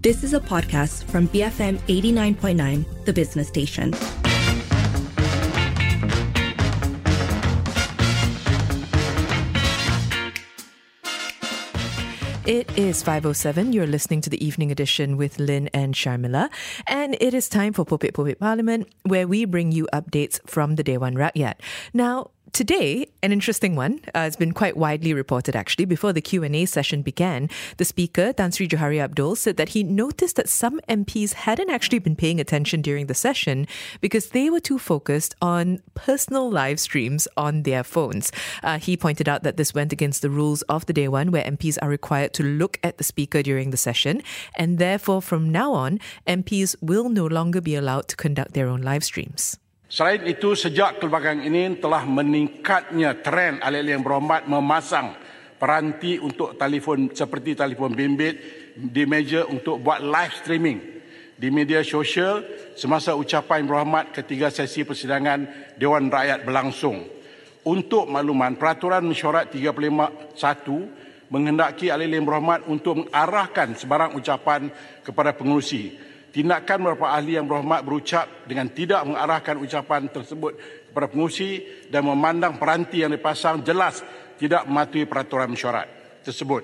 This is a podcast from BFM 89.9, The Business Station. It is 5:07. You're listening to the evening edition with Lynn and Sharmila. And it is time for Popek Popek Parlimen, where we bring you updates from the Dewan Rakyat. Now, today, an interesting one. It's been quite widely reported, actually. Before the Q&A session began, the Speaker, Tan Sri Johari Abdul, said that he noticed that some MPs hadn't actually been paying attention during the session because they were too focused on personal live streams on their phones. He pointed out that this went against the rules of the Dewan, where MPs are required to look at the Speaker during the session. And therefore, from now on, MPs will no longer be allowed to conduct their own live streams. Selain itu, sejak kelebagaan ini telah meningkatnya trend ahli-ahli yang berhormat memasang peranti untuk telefon seperti telefon bimbit di meja untuk buat live streaming di media sosial semasa ucapan berhormat ketiga sesi persidangan Dewan Rakyat berlangsung. Untuk makluman, Peraturan Mesyuarat 351 menghendaki ahli-ahli yang berhormat untuk mengarahkan sebarang ucapan kepada pengerusi. Tindakan beberapa ahli yang berhormat berucap dengan tidak mengarahkan ucapan tersebut kepada pengerusi dan memandang peranti yang dipasang jelas tidak mematuhi peraturan mesyuarat tersebut.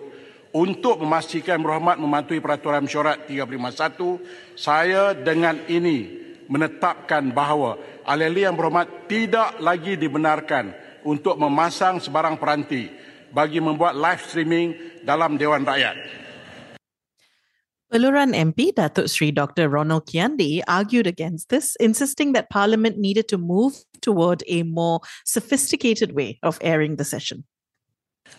Untuk memastikan berhormat mematuhi peraturan mesyuarat 351, saya dengan ini menetapkan bahawa ahli-ahli yang berhormat tidak lagi dibenarkan untuk memasang sebarang peranti bagi membuat live streaming dalam Dewan Rakyat. Peluran MP Datuk Sri Dr. Ronald Kiandee argued against this, insisting that Parliament needed to move toward a more sophisticated way of airing the session.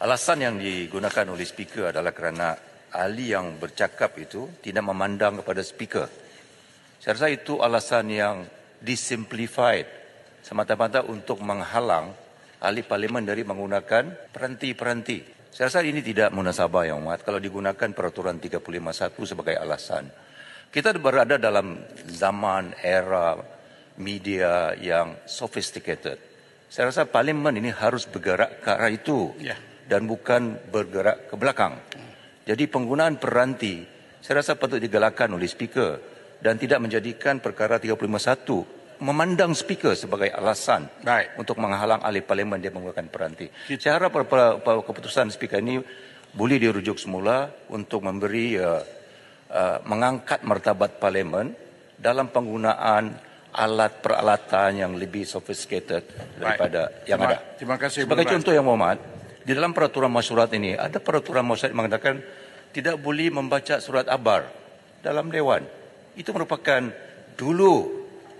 Alasan yang digunakan oleh Speaker adalah kerana ahli yang bercakap itu tidak memandang kepada Speaker. Saya rasa itu alasan yang disimplified semata-mata untuk menghalang ahli Parlimen dari menggunakan peranti-peranti. Saya rasa ini tidak munasabah, Yang Amat, kalau digunakan Peraturan 351 sebagai alasan. Kita berada dalam zaman era media yang sophisticated. Saya rasa Parlimen ini harus bergerak ke arah itu dan bukan bergerak ke belakang. Jadi penggunaan peranti saya rasa patut digalakkan oleh Speaker dan tidak menjadikan perkara 351 memandang Speaker sebagai alasan untuk menghalang ahli Parlimen dia menggunakan peranti. Saya harap keputusan Speaker ini boleh dirujuk semula untuk memberi mengangkat martabat Parlimen dalam penggunaan alat peralatan yang lebih sophisticated daripada yang ada. Terima kasih. Sebagai contoh, Yang Muhammad, di dalam peraturan mesyuarat ini ada peraturan mesyuarat yang mengatakan tidak boleh membaca surat abar dalam Dewan. Itu merupakan dulu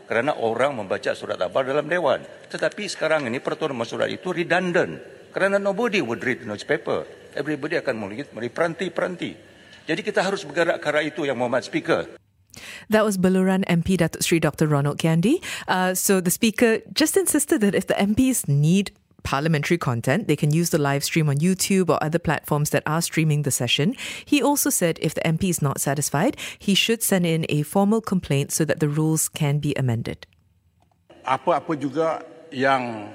kerana orang membaca surat abar dalam Dewan. Tetapi sekarang ini peraturan mesyuarat itu redundant. Kerana nobody would read newspaper. Everybody akan melihat peranti-peranti. Jadi kita harus bergerak ke arah itu, Yang Muhammad Speaker. That was Baluran MP Datuk Sri Dr. Ronald Kiandee. So the Speaker just insisted that if the MPs need parliamentary content, they can use the live stream on YouTube or other platforms that are streaming the session. He also said if the MP is not satisfied, he should send in a formal complaint so that the rules can be amended. Apa-apa juga yang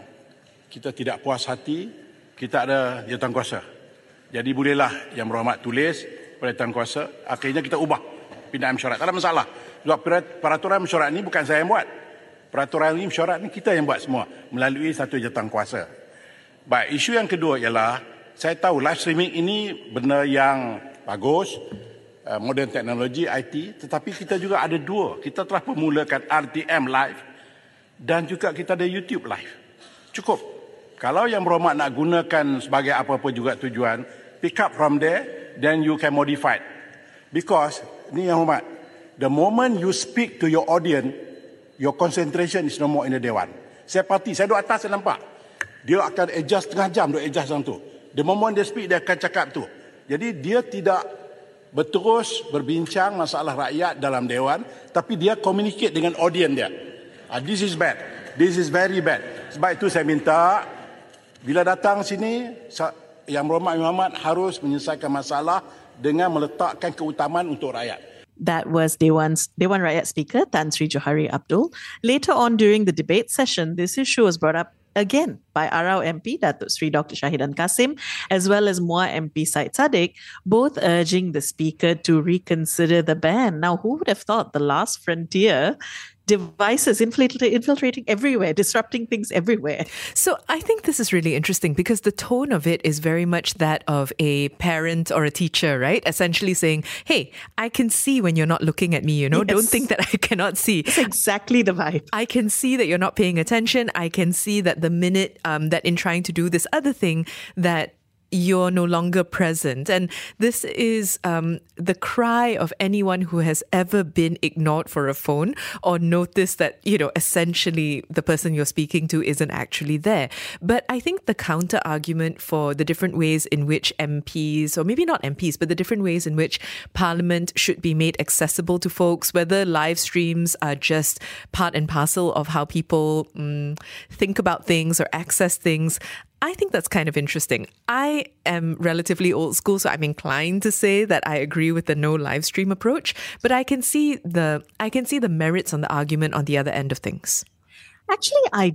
kita tidak puas hati, kita ada Jawatankuasa. Jadi bolehlah Yang Berhormat tulis pada Jawatankuasa, akhirnya kita ubah pindaan mesyuarat. Tak ada masalah. Sebab peraturan mesyuarat ini bukan saya yang buat. Peraturan ini mesyuarat ini kita yang buat semua melalui satu Jawatankuasa. Baik, isu yang kedua ialah saya tahu live streaming ini benda yang bagus, modern teknologi, IT, tetapi kita juga ada dua. Kita telah permulakan RTM live dan juga kita ada YouTube live. Cukup. Kalau Yang Berhormat nak gunakan sebagai apa-apa juga tujuan, pick up from there, then you can modify it. Because, ni Yang Berhormat, the moment you speak to your audience, your concentration is no more in the Dewan. Saya parti, saya duduk atas, saya nampak. Dia akan adjust tengah jam, dia adjust dalam tu. The moment dia speak, dia akan cakap tu. Jadi dia tidak berterus berbincang masalah rakyat dalam Dewan, tapi dia communicate dengan audience dia. This is bad. This is very bad. Sebab itu saya minta, bila datang sini, Yang Berhormat Muhammad harus menyelesaikan masalah dengan meletakkan keutamaan untuk rakyat. That was Dewan Rakyat Speaker Tan Sri Johari Abdul. Later on during the debate session, this issue was brought up again by Arau MP, Datuk Sri Dr. Shahidan Kasim, as well as Muar MP Syed Sadiq, both urging the Speaker to reconsider the ban. Now, who would have thought the last frontier devices infiltrating everywhere, disrupting things everywhere? So I think this is really interesting because the tone of it is very much that of a parent or a teacher, right? Essentially saying, hey, I can see when you're not looking at me, you know, yes. Don't think that I cannot see. It's exactly the vibe. I can see that you're not paying attention. I can see that the minute that in trying to do this other thing that you're no longer present. And this is the cry of anyone who has ever been ignored for a phone or noticed that, you know, essentially the person you're speaking to isn't actually there. But I think the counter argument for the different ways in which MPs, or maybe not MPs, but the different ways in which Parliament should be made accessible to folks, whether live streams are just part and parcel of how people think about things or access things, I think that's kind of interesting. I am relatively old school, so I'm inclined to say that I agree with the no live stream approach, but I can see the merits on the argument on the other end of things. Actually, I'm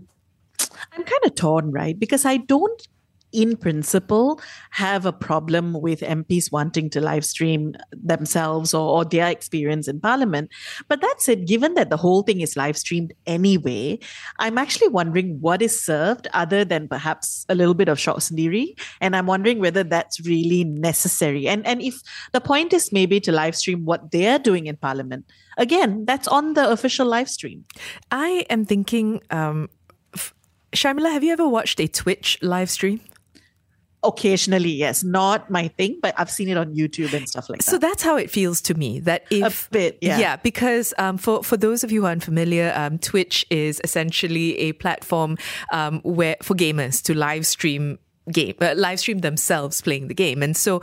kind of torn, right? Because I don't, in principle, have a problem with MPs wanting to live stream themselves or their experience in Parliament. But that said, given that the whole thing is live streamed anyway, I'm actually wondering what is served other than perhaps a little bit of shock sendiri. And I'm wondering whether that's really necessary. And if the point is maybe to live stream what they're doing in Parliament, again, that's on the official live stream. I am thinking, Shamila, have you ever watched a Twitch live stream? Occasionally, yes. Not my thing, but I've seen it on YouTube and stuff like that. So that's how it feels to me. That if, a bit, yeah. Yeah, because for those of you who are unfamiliar, Twitch is essentially a platform where for gamers to live stream themselves playing the game. And so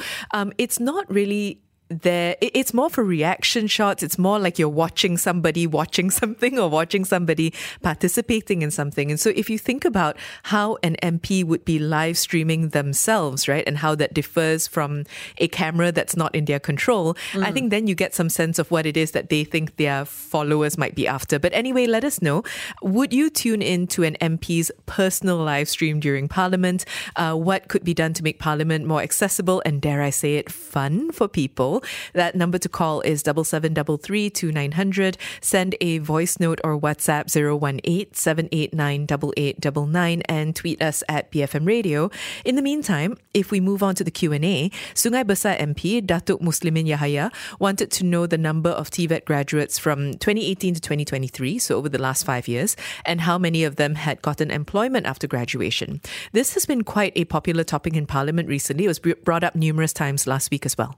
it's not really there. It's more for reaction shots. It's more like you're watching somebody watching something or watching somebody participating in something. And so if you think about how an MP would be live streaming themselves, right, and how that differs from a camera that's not in their control, I think then you get some sense of what it is that they think their followers might be after. But anyway, let us know. Would you tune in to an MP's personal live stream during Parliament? What could be done to make Parliament more accessible and, dare I say it, fun for people? That number to call is 7733 2900. Send a voice note or WhatsApp 018 789 8899 and tweet us at BFM Radio. In the meantime, if we move on to the Q&A, Sungai Besar MP Datuk Muslimin Yahaya wanted to know the number of TVET graduates from 2018 to 2023, so over the last 5 years, and how many of them had gotten employment after graduation. This has been quite a popular topic in Parliament recently. It was brought up numerous times last week as well.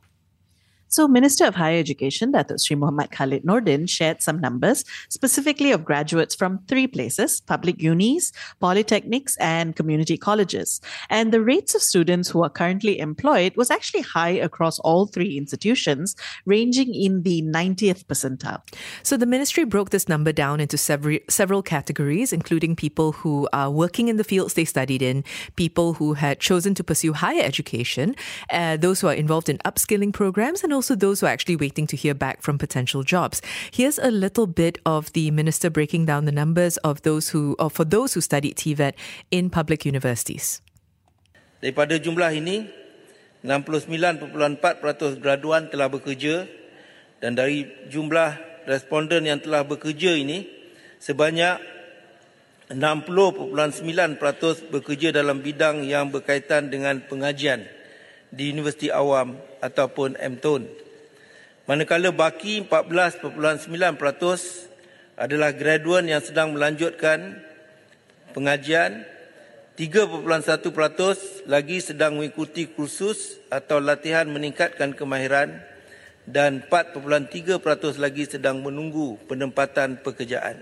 So Minister of Higher Education, Datuk Sri Mohamad Khalid Nordin, shared some numbers, specifically of graduates from three places: public unis, polytechnics and community colleges. And the rates of students who are currently employed was actually high across all three institutions, ranging in the 90th percentile. So the ministry broke this number down into several categories, including people who are working in the fields they studied in, people who had chosen to pursue higher education, those who are involved in upskilling programs, and also those who are actually waiting to hear back from potential jobs. Here's a little bit of the minister breaking down the numbers of those who, or for those who studied TVET in public universities. Daripada jumlah ini, 69.4% graduan telah bekerja, dan dari jumlah responden yang telah bekerja ini, sebanyak 60.9% bekerja dalam bidang yang berkaitan dengan pengajian di universiti awam ataupun MTUN. Manakala baki 14.9% adalah graduan yang sedang melanjutkan pengajian, 3.1% lagi sedang mengikuti kursus atau latihan meningkatkan kemahiran dan 4.3% lagi sedang menunggu penempatan pekerjaan.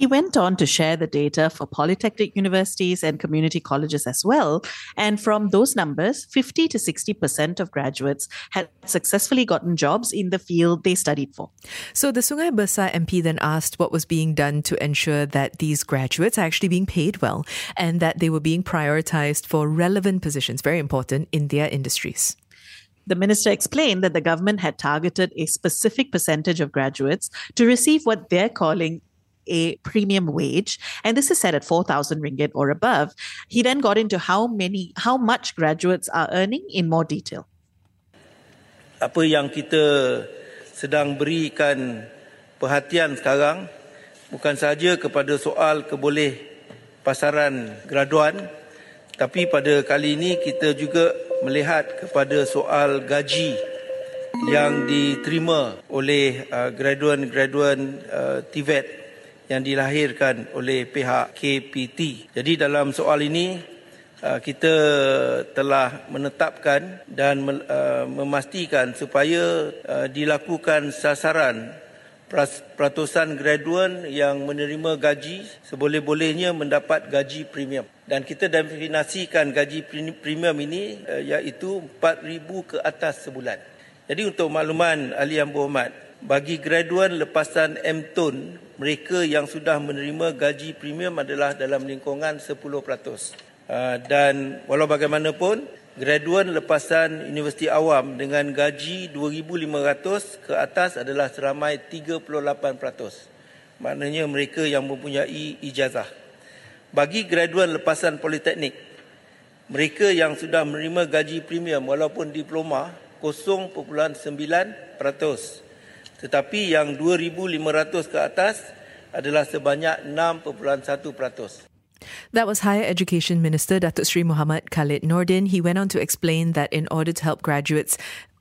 He went on to share the data for polytechnic universities and community colleges as well. And from those numbers, 50 to 60% of graduates had successfully gotten jobs in the field they studied for. So the Sungai Besar MP then asked what was being done to ensure that these graduates are actually being paid well and that they were being prioritised for relevant positions, very important, in their industries. The minister explained that the government had targeted a specific percentage of graduates to receive what they're calling a premium wage, and this is set at 4,000 ringgit or above. He then got into how much graduates are earning in more detail. Apa yang kita sedang berikan perhatian sekarang bukan sahaja kepada soal keboleh pasaran graduan, tapi pada kali ini kita juga melihat kepada soal gaji yang diterima oleh graduan-graduan TVET yang dilahirkan oleh pihak KPT. Jadi dalam soal ini kita telah menetapkan dan memastikan supaya dilakukan sasaran peratusan graduan yang menerima gaji seboleh-bolehnya mendapat gaji premium. Dan kita definasikan gaji premium ini iaitu RM4,000 ke atas sebulan. Jadi untuk makluman ahli yang berhormat, bagi graduan lepasan MTUN, mereka yang sudah menerima gaji premium adalah dalam lingkungan 10%. Dan walau bagaimanapun, graduan lepasan Universiti Awam dengan gaji RM2,500 ke atas adalah seramai 38%. Maknanya mereka yang mempunyai ijazah. Bagi graduan lepasan Politeknik, mereka yang sudah menerima gaji premium walaupun diploma 0.9%. Tetapi yang RM2,500 ke atas adalah sebanyak 6.1%. That was Higher Education Minister Datuk Seri Mohamad Khalid Nordin. He went on to explain that in order to help graduates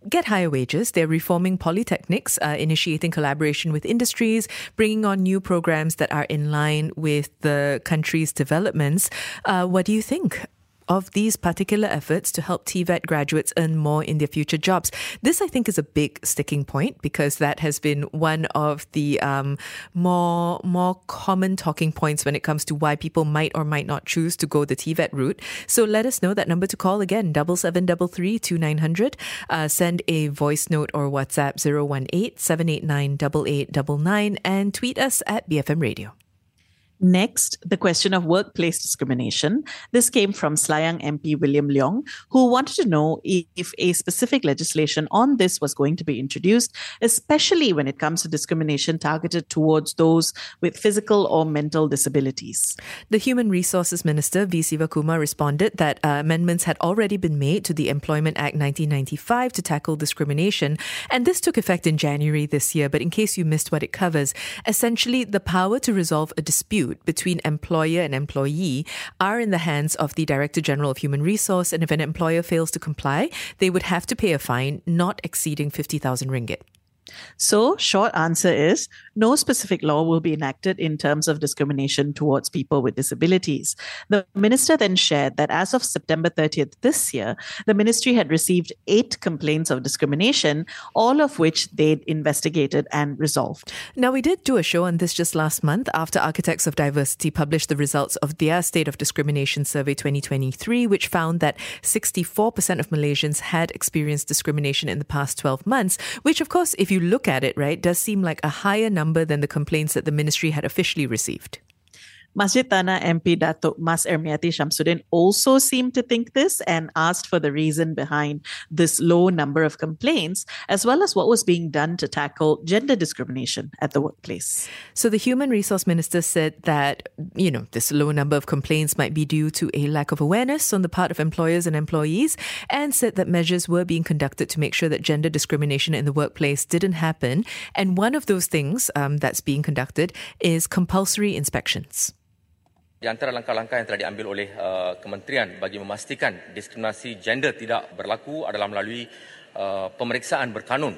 get higher wages, they're reforming polytechnics, initiating collaboration with industries, bringing on new programs that are in line with the country's developments. What do you think of these particular efforts to help TVET graduates earn more in their future jobs? This, I think, is a big sticking point because that has been one of the more common talking points when it comes to why people might or might not choose to go the TVET route. So let us know. That number to call again, 7733 2900. Send a voice note or WhatsApp 018 789 8899, and tweet us at BFM Radio. Next, the question of workplace discrimination. This came from Selayang MP William Leong, who wanted to know if a specific legislation on this was going to be introduced, especially when it comes to discrimination targeted towards those with physical or mental disabilities. The Human Resources Minister, V. Sivakumar, responded that amendments had already been made to the Employment Act 1995 to tackle discrimination, and this took effect in January this year. But in case you missed what it covers, essentially the power to resolve a dispute between employer and employee are in the hands of the Director General of Human Resource, and if an employer fails to comply, they would have to pay a fine not exceeding 50,000 ringgit. So, short answer is, no specific law will be enacted in terms of discrimination towards people with disabilities. The minister then shared that as of September 30th this year, the ministry had received 8 complaints of discrimination, all of which they'd investigated and resolved. Now, we did do a show on this just last month after Architects of Diversity published the results of their State of Discrimination Survey 2023, which found that 64% of Malaysians had experienced discrimination in the past 12 months, which, of course, if you look at it, right, does seem like a higher number than the complaints that the ministry had officially received. Masjid Tanah MP Datuk Mas Ermiyati Shamsuddin also seemed to think this and asked for the reason behind this low number of complaints, as well as what was being done to tackle gender discrimination at the workplace. So the Human Resource Minister said that, you know, this low number of complaints might be due to a lack of awareness on the part of employers and employees, and said that measures were being conducted to make sure that gender discrimination in the workplace didn't happen. And one of those things that's being conducted is compulsory inspections. Di antara langkah-langkah yang telah diambil oleh Kementerian bagi memastikan diskriminasi gender tidak berlaku adalah melalui pemeriksaan berkanun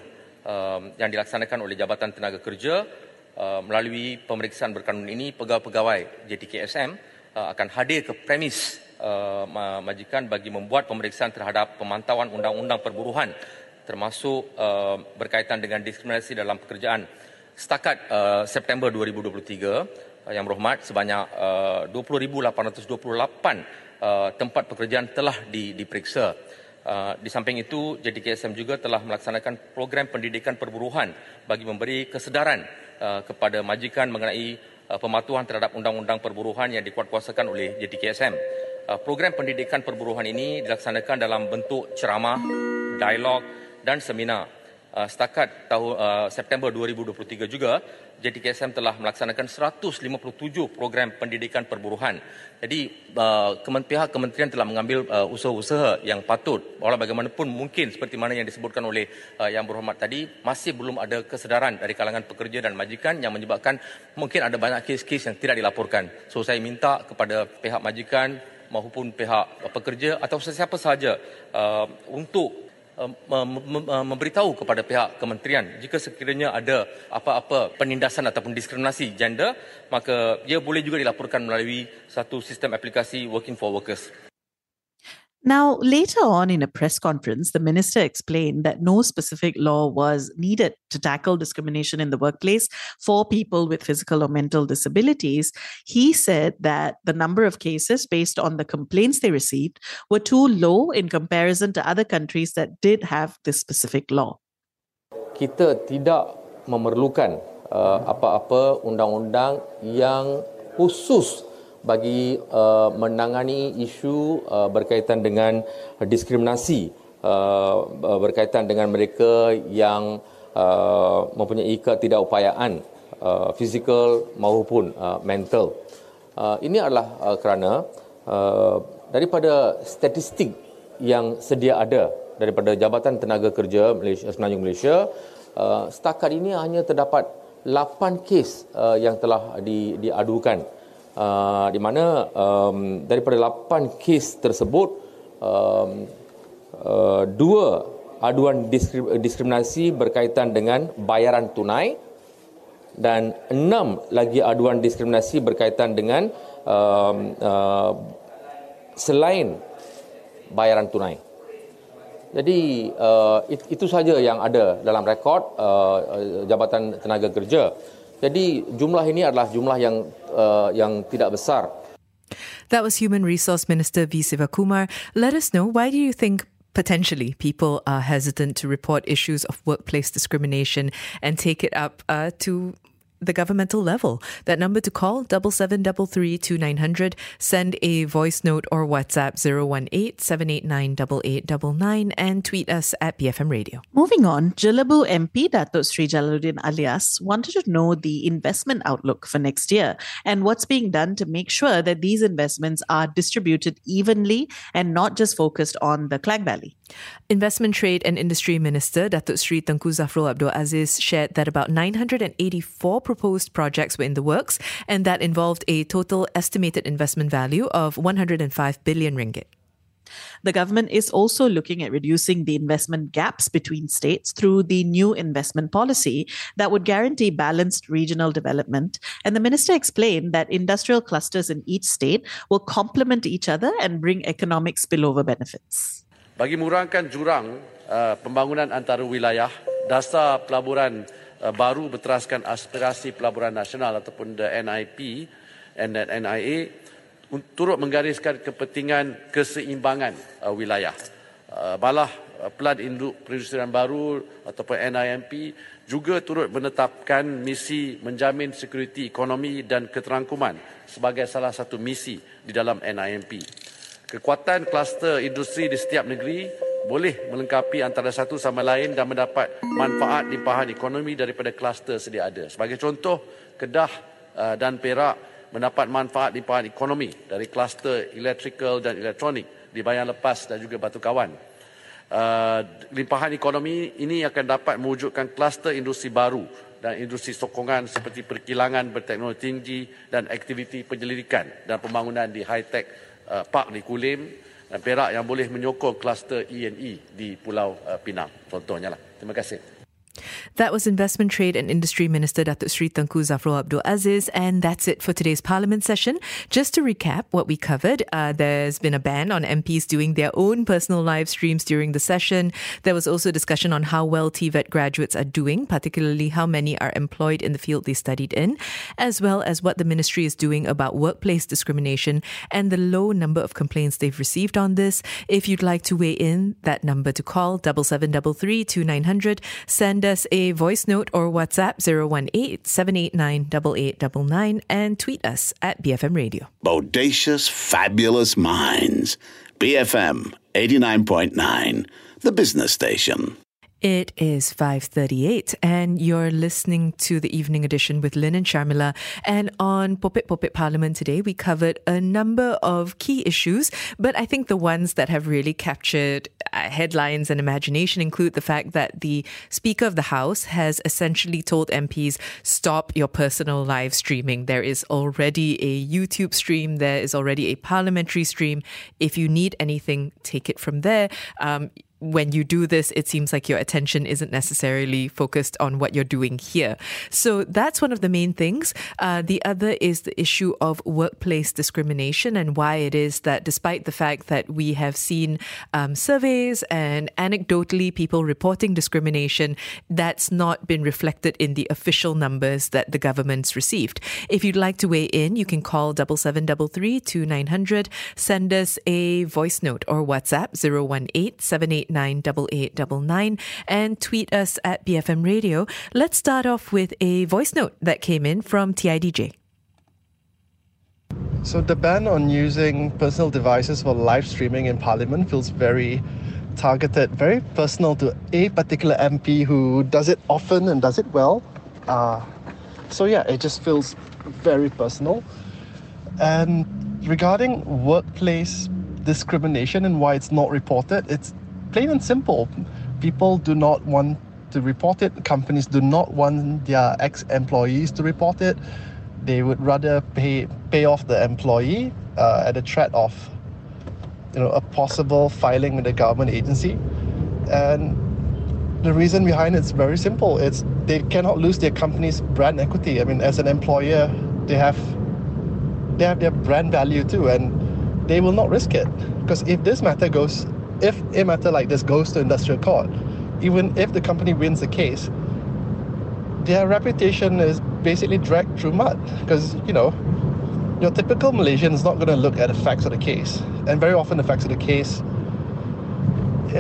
yang dilaksanakan oleh Jabatan Tenaga Kerja. Melalui pemeriksaan berkanun ini, pegawai-pegawai JTKSM akan hadir ke premis majikan bagi membuat pemeriksaan terhadap pemantauan undang-undang perburuhan, termasuk berkaitan dengan diskriminasi dalam pekerjaan. Setakat September 2023, Yang Berhormat, sebanyak 20,828 tempat pekerjaan telah diperiksa. Di samping itu, JTKSM juga telah melaksanakan program pendidikan perburuhan bagi memberi kesedaran kepada majikan mengenai pematuhan terhadap undang-undang perburuhan yang dikuatkuasakan oleh JTKSM. Program pendidikan perburuhan ini dilaksanakan dalam bentuk ceramah, dialog dan seminar. setakat tahun September 2023 juga, JTKSM telah melaksanakan 157 program pendidikan perburuhan. Jadi pihak kementerian telah mengambil usaha-usaha yang patut. Walau bagaimanapun mungkin seperti mana yang disebutkan oleh Yang Berhormat tadi, masih belum ada kesedaran dari kalangan pekerja dan majikan yang menyebabkan mungkin ada banyak kes-kes yang tidak dilaporkan. So saya minta kepada pihak majikan maupun pihak pekerja atau sesiapa sahaja untuk memberitahu kepada pihak kementerian jika sekiranya ada apa-apa penindasan ataupun diskriminasi gender, maka ia boleh juga dilaporkan melalui satu sistem aplikasi Working for Workers. Now, later on in a press conference, the minister explained that no specific law was needed to tackle discrimination in the workplace for people with physical or mental disabilities. He said that the number of cases based on the complaints they received were too low in comparison to other countries that did have this specific law. Kita tidak memerlukan apa-apa undang-undang yang khusus bagi menangani isu berkaitan dengan diskriminasi, berkaitan dengan mereka yang mempunyai ketidakupayaan fizikal maupun mental. Ini adalah kerana daripada statistik yang sedia ada daripada Jabatan Tenaga Kerja Malaysia, Semenanjung Malaysia, setakat ini hanya terdapat 8 kes yang telah diadukan. Di mana daripada 8 kes tersebut, 2 aduan diskriminasi berkaitan dengan bayaran tunai dan 6 lagi aduan diskriminasi berkaitan dengan selain bayaran tunai. Jadi itu saja yang ada dalam rekod Jabatan Tenaga Kerja. Jadi jumlah ini adalah jumlah yang tidak besar. That was Human Resource Minister V. Sivakumar. Let us know, why do you think potentially people are hesitant to report issues of workplace discrimination and take it up to the governmental level? That number to call, 7733 2900. Send a voice note or WhatsApp 018 789 8899, and tweet us at BFM Radio. Moving on, Jelebu MP Datuk Sri Jaluddin Alias wanted to know the investment outlook for next year and what's being done to make sure that these investments are distributed evenly and not just focused on the Klang Valley. Investment, Trade and Industry Minister Datuk Sri Tengku Zafrul Abdul Aziz shared that about 984 proposed projects were in the works, and that involved a total estimated investment value of 105 billion ringgit. The government is also looking at reducing the investment gaps between states through the new investment policy that would guarantee balanced regional development. And the minister explained that industrial clusters in each state will complement each other and bring economic spillover benefits. Bagi murangkan jurang pembangunan antara wilayah, dasar pelaburan baru berteraskan aspirasi pelaburan nasional ataupun the NIP and the NIA turut menggariskan kepentingan keseimbangan wilayah. Balah Pelan Induk Perindustrian Baru ataupun NIMP juga turut menetapkan misi menjamin sekuriti ekonomi dan keterangkuman sebagai salah satu misi di dalam NIMP. Kekuatan kluster industri di setiap negeri boleh melengkapi antara satu sama lain dan mendapat manfaat limpahan ekonomi daripada kluster sedia ada. Sebagai contoh, Kedah dan Perak mendapat manfaat limpahan ekonomi dari kluster electrical dan elektronik di Bayang Lepas dan juga Batu Kawan. Limpahan ekonomi ini akan dapat mewujudkan kluster industri baru dan industri sokongan seperti perkilangan berteknologi tinggi dan aktiviti penyelidikan dan pembangunan di high-tech Park di Kulim dan Perak yang boleh menyokong kluster E&E di Pulau Pinang contohnya lah. Terima kasih. That was Investment, Trade and Industry Minister Datuk Sri Tengku Zafrul Abdul Aziz, and that's it for today's Parliament session. Just to recap what we covered, there's been a ban on MPs doing their own personal live streams during the session. There was also discussion on how well TVET graduates are doing, particularly how many are employed in the field they studied in, as well as what the ministry is doing about workplace discrimination and the low number of complaints they've received on this. If you'd like to weigh in, that number to call, 7733 2900. Send us a voice note or WhatsApp 018 789 8899, and tweet us at BFM Radio. Bodacious, fabulous minds. BFM 89.9, the business station. It is 5:38 and you're listening to the Evening Edition with Lynn and Sharmila. And on Popek Popek Parlimen today, we covered a number of key issues, but I think the ones that have really captured headlines and imagination include the fact that the Speaker of the House has essentially told MPs, stop your personal live streaming. There is already a YouTube stream. There is already a parliamentary stream. If you need anything, take it from there. When you do this, it seems like your attention isn't necessarily focused on what you're doing here. So that's one of the main things. The other is the issue of workplace discrimination and why it is that despite the fact that we have seen surveys and anecdotally people reporting discrimination, that's not been reflected in the official numbers that the government's received. If you'd like to weigh in, you can call 7733 2900, send us a voice note or WhatsApp 018 789 8899, and tweet us at BFM Radio. Let's start off with a voice note that came in from TIDJ. So the ban on using personal devices for live streaming in Parliament feels very targeted, very personal to a particular MP who does it often and does it well. So yeah, it just feels very personal. And regarding workplace discrimination and why it's not reported, it's plain and simple. People do not want to report it. Companies do not want their ex-employees to report it. They would rather pay off the employee at a threat of, a possible filing with the government agency. And the reason behind it's very simple. It's they cannot lose their company's brand equity. I mean, as an employer, they have their brand value too, and they will not risk it, because if a matter like this goes to industrial court, even if the company wins the case, their reputation is basically dragged through mud, because, your typical Malaysian is not going to look at the facts of the case. And very often the facts of the case, you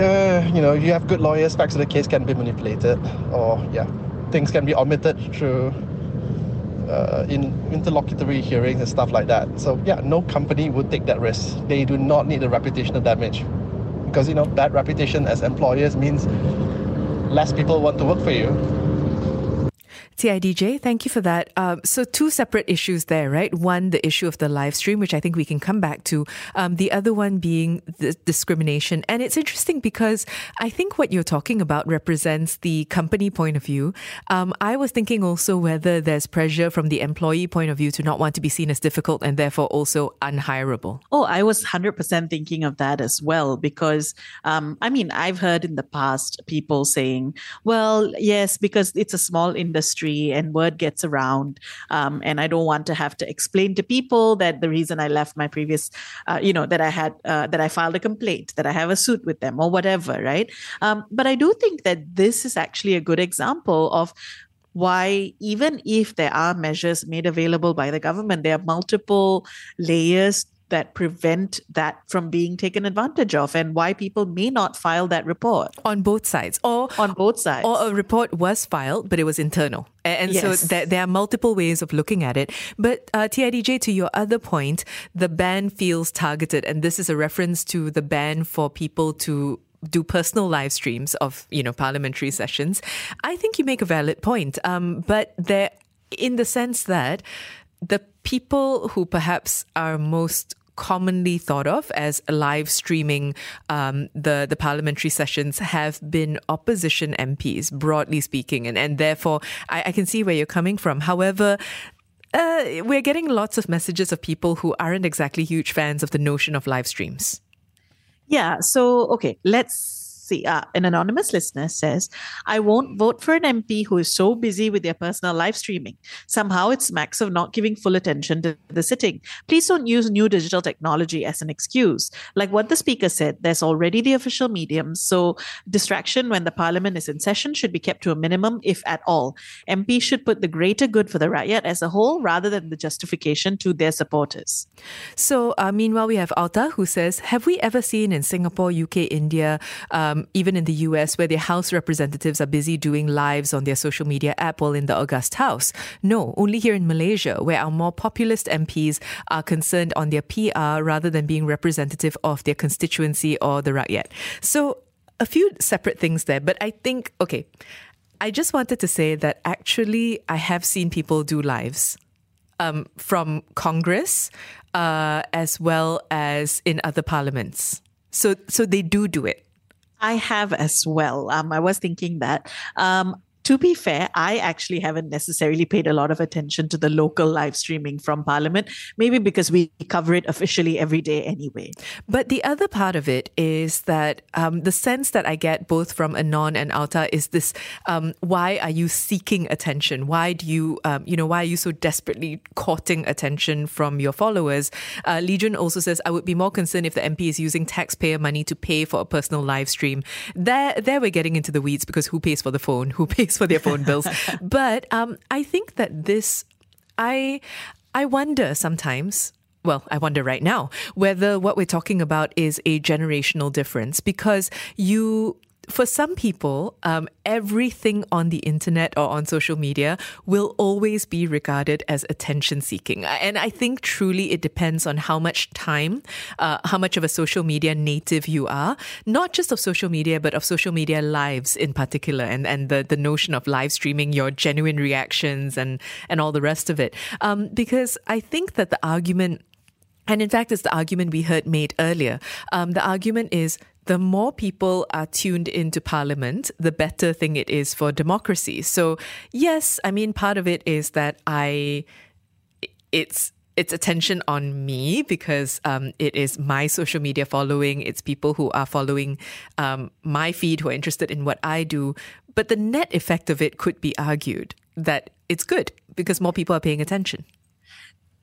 have good lawyers, facts of the case can be manipulated, or things can be omitted through in interlocutory hearings and stuff like that. So no company would take that risk. They do not need the reputational damage. Because, bad reputation as employers means less people want to work for you. TIDJ, thank you for that. So two separate issues there, right? One, the issue of the live stream, which I think we can come back to. The other one being the discrimination. And it's interesting because I think what you're talking about represents the company point of view. I was thinking also whether there's pressure from the employee point of view to not want to be seen as difficult and therefore also unhirable. Oh, I was 100% thinking of that as well, because, I've heard in the past people saying, well, yes, because it's a small industry and word gets around, and I don't want to have to explain to people that the reason I left my previous, that I filed a complaint, that I have a suit with them or whatever, right? But I do think that this is actually a good example of why, even if there are measures made available by the government, there are multiple layers that prevent that from being taken advantage of, and why people may not file that report. On both sides. Or a report was filed, but it was internal. And yes. So there are multiple ways of looking at it. But TIDJ, to your other point, the ban feels targeted. And this is a reference to the ban for people to do personal live streams of, parliamentary sessions. I think you make a valid point. But there, in the sense that the people who perhaps are most commonly thought of as live streaming the parliamentary sessions have been opposition MPs, broadly speaking. And therefore, I can see where you're coming from. However, we're getting lots of messages of people who aren't exactly huge fans of the notion of live streams. Yeah. So, okay, let's see, an anonymous listener says, I won't vote for an MP who is so busy with their personal live streaming. Somehow it smacks of not giving full attention to the sitting. Please don't use new digital technology as an excuse. Like what the speaker said, there's already the official medium, so distraction when the parliament is in session should be kept to a minimum, if at all. MP should put the greater good for the rakyat as a whole rather than the justification to their supporters. So meanwhile, we have Alta who says, have we ever seen in Singapore, UK, India, even in the US, where their House representatives are busy doing lives on their social media app while in the August House? No, only here in Malaysia, where our more populist MPs are concerned on their PR rather than being representative of their constituency or the rakyat. So a few separate things there, but I think, okay, I just wanted to say that actually I have seen people do lives from Congress as well as in other parliaments. So they do it. I have as well. I was thinking that. To be fair, I actually haven't necessarily paid a lot of attention to the local live streaming from Parliament, maybe because we cover it officially every day anyway. But the other part of it is that the sense that I get both from Anon and Alta is this, why are you seeking attention? Why do you, why are you so desperately courting attention from your followers? Legion also says, I would be more concerned if the MP is using taxpayer money to pay for a personal live stream. There we're getting into the weeds because who pays for the phone? Who pays for their phone bills? But I think that this, I wonder sometimes, well, I wonder right now, whether what we're talking about is a generational difference, because for some people, everything on the internet or on social media will always be regarded as attention seeking. And I think truly it depends on how much time, how much of a social media native you are, not just of social media, but of social media lives in particular, and the notion of live streaming your genuine reactions and all the rest of it. Because I think that the argument, and in fact, it's the argument we heard made earlier, the argument is, the more people are tuned into Parliament, the better thing it is for democracy. So yes, I mean, part of it is that it's attention on me because it is my social media following. It's people who are following my feed, who are interested in what I do. But the net effect of it could be argued that it's good because more people are paying attention.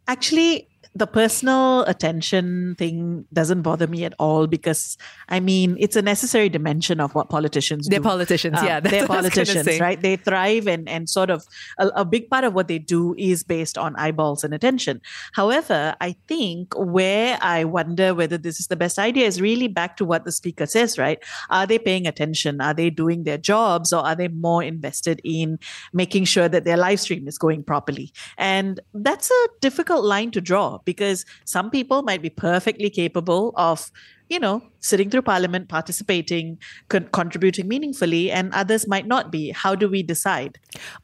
Actually, the personal attention thing doesn't bother me at all because, I mean, it's a necessary dimension of what politicians do. They're politicians, yeah. They're politicians, right? They thrive and sort of a big part of what they do is based on eyeballs and attention. However, I think where I wonder whether this is the best idea is really back to what the speaker says, right? Are they paying attention? Are they doing their jobs? Or are they more invested in making sure that their live stream is going properly? And that's a difficult line to draw. Because some people might be perfectly capable of, sitting through Parliament, participating, contributing meaningfully, and others might not be. How do we decide?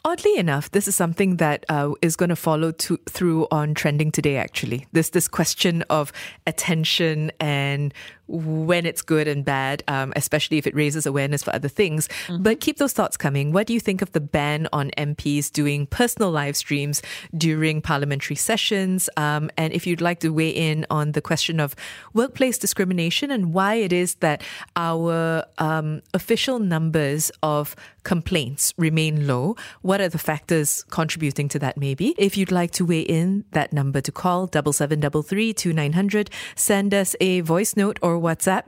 Oddly enough, this is something that is going to follow through on trending today, actually. This question of attention and when it's good and bad, especially if it raises awareness for other things. Mm-hmm. But keep those thoughts coming. What do you think of the ban on MPs doing personal live streams during parliamentary sessions? And if you'd like to weigh in on the question of workplace discrimination and why it is that our official numbers of complaints remain low. What are the factors contributing to that maybe? If you'd like to weigh in, that number to call 7733 2900. Send us a voice note or WhatsApp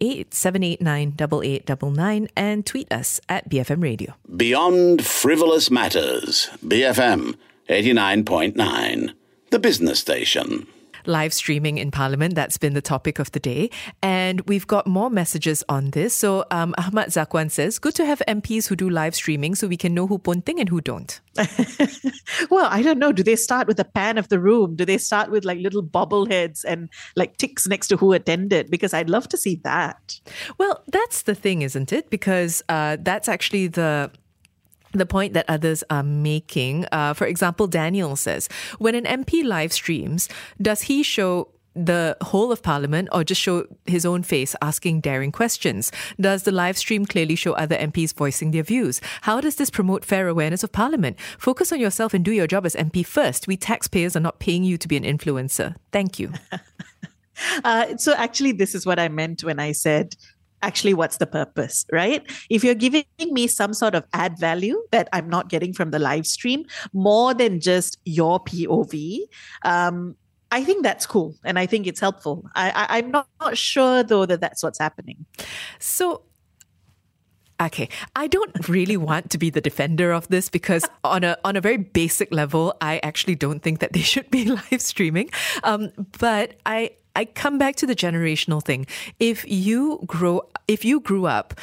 018 789 8899 and tweet us at BFM Radio. Beyond Frivolous Matters, BFM 89.9, the business station. Live streaming in Parliament, that's been the topic of the day. And we've got more messages on this. So Ahmad Zakwan says, good to have MPs who do live streaming so we can know who ponting and who don't. Well, I don't know. Do they start with a pan of the room? Do they start with like little bobbleheads and like ticks next to who attended? Because I'd love to see that. Well, that's the thing, isn't it? Because that's actually the point that others are making. For example, Daniel says, when an MP live streams, does he show the whole of Parliament or just show his own face asking daring questions? Does the live stream clearly show other MPs voicing their views? How does this promote fair awareness of Parliament? Focus on yourself and do your job as MP first. We taxpayers are not paying you to be an influencer. Thank you. So actually, this is what I meant when I said, actually, what's the purpose, right? If you're giving me some sort of add value that I'm not getting from the live stream, more than just your POV, I think that's cool and I think it's helpful. I'm not sure, though, that that's what's happening. So, okay, I don't really want to be the defender of this because on a very basic level, I actually don't think that they should be live streaming. But I come back to the generational thing. If you grow if you grew up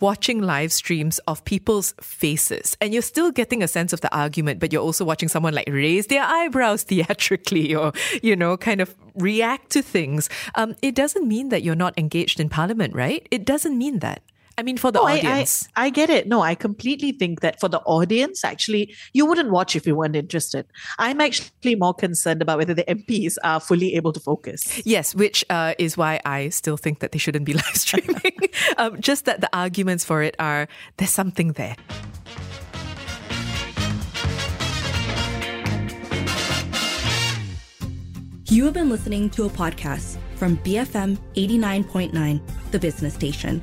watching live streams of people's faces and you're still getting a sense of the argument, but you're also watching someone like raise their eyebrows theatrically or, you know, kind of react to things, it doesn't mean that you're not engaged in Parliament, right? It doesn't mean that. I mean, for the audience. I get it. No, I completely think that for the audience, actually, you wouldn't watch if you weren't interested. I'm actually more concerned about whether the MPs are fully able to focus. Yes, which is why I still think that they shouldn't be live streaming. Just that the arguments for it are, there's something there. You have been listening to a podcast from BFM 89.9, The Business Station.